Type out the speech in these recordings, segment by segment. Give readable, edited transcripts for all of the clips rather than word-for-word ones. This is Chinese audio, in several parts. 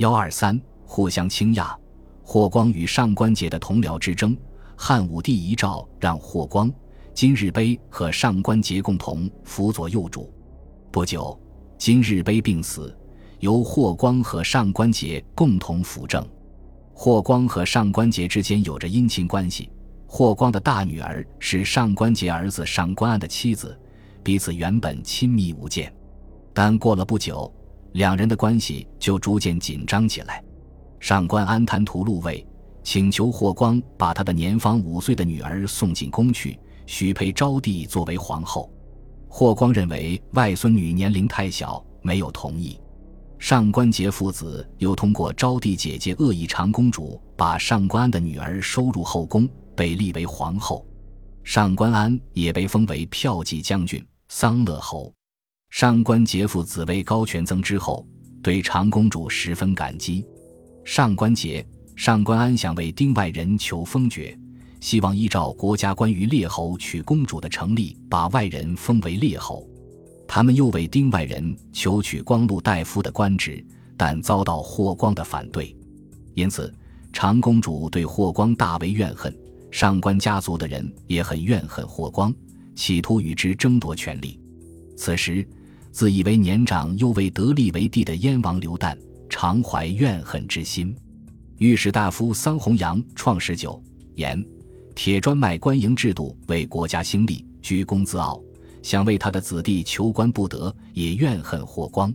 123互相倾轧。霍光与上官桀的同僚之争，汉武帝遗诏让霍光、金日卑和上官桀共同辅佐幼主。不久，金日卑病死，由霍光和上官桀共同辅政。霍光和上官桀之间有着姻亲关系，霍光的大女儿是上官桀儿子上官安的妻子，彼此原本亲密无间，但过了不久，两人的关系就逐渐紧张起来。上官安贪图禄位，请求霍光把他的年方5岁的女儿送进宫去，许配昭帝作为皇后。霍光认为外孙女年龄太小，没有同意。上官桀父子又通过昭帝姐姐鄂异常公主把上官安的女儿收入后宫，被立为皇后。上官安也被封为骠骑将军、桑乐侯。上官桀父子位高权增之后，对常公主十分感激。上官桀、上官安想为丁外人求封爵，希望依照国家关于列侯娶公主的成立，把外人封为列侯。他们又为丁外人求取光禄大夫的官职，但遭到霍光的反对。因此，常公主对霍光大为怨恨，上官家族的人也很怨恨霍光，企图与之争夺权力。此时，自以为年长又未得立为帝的燕王刘旦常怀怨恨之心。御史大夫桑弘羊创十九言，铁专卖官营制度为国家兴利，居功自傲，想为他的子弟求官不得，也怨恨霍光。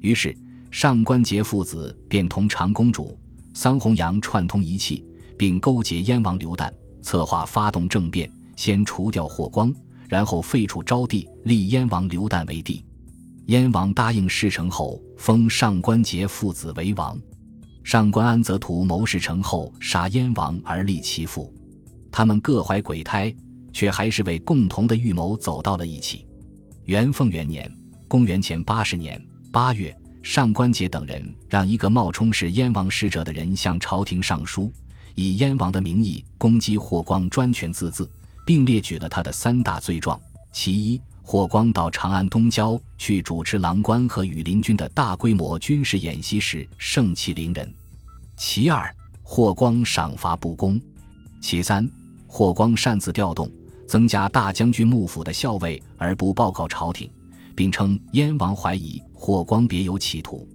于是上官桀父子便同常公主、桑弘羊串通一气，并勾结燕王刘旦，策划发动政变，先除掉霍光，然后废除昭帝，立燕王刘旦为帝。燕王答应事成后，封上官桀父子为王。上官安则图谋事成后杀燕王而立其父。他们各怀鬼胎，却还是为共同的预谋走到了一起。元凤元年，公元前80年8月，上官桀等人让一个冒充是燕王使者的人向朝廷上书，以燕王的名义攻击霍光专权自治，并列举了他的3大罪状。其一，霍光到长安东郊去主持郎官和羽林军的大规模军事演习时盛气凌人。其二，霍光赏罚不公。其三，霍光擅自调动增加大将军幕府的校尉而不报告朝廷，并称燕王怀疑霍光别有企图。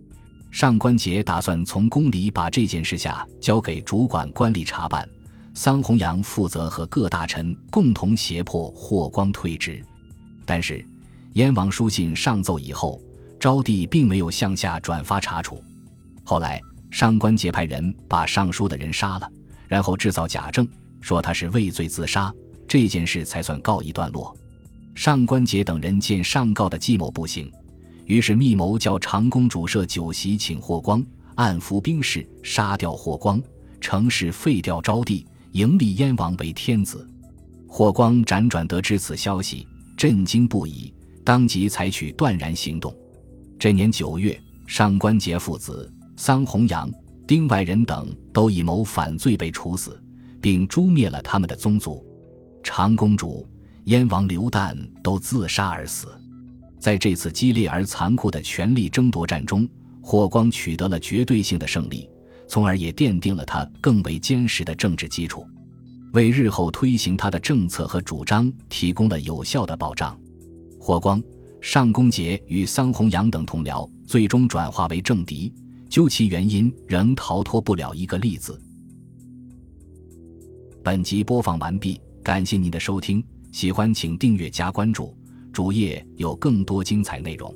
上官桀打算从宫里把这件事下交给主管官吏查办，桑弘羊负责和各大臣共同胁迫霍光退职。但是燕王书信上奏以后，昭帝并没有向下转发查处。后来上官桀派人把上书的人杀了，然后制造假证，说他是畏罪自杀，这件事才算告一段落。上官桀等人见上告的计谋不行，于是密谋叫长公主设酒席请霍光，暗伏兵士杀掉霍光，乘势废掉昭帝，迎立燕王为天子。霍光辗转得知此消息，震惊不已，当即采取断然行动。这年9月，上官桀父子、桑弘羊、丁外人等都以谋反罪被处死，并诛灭了他们的宗族。长公主、燕王刘旦都自杀而死。在这次激烈而残酷的权力争夺战中，霍光取得了绝对性的胜利，从而也奠定了他更为坚实的政治基础，为日后推行他的政策和主张提供了有效的保障。霍光、上官桀与桑弘羊等同僚最终转化为政敌，究其原因，仍逃脱不了一个例子。本集播放完毕，感谢您的收听，喜欢请订阅加关注，主页有更多精彩内容。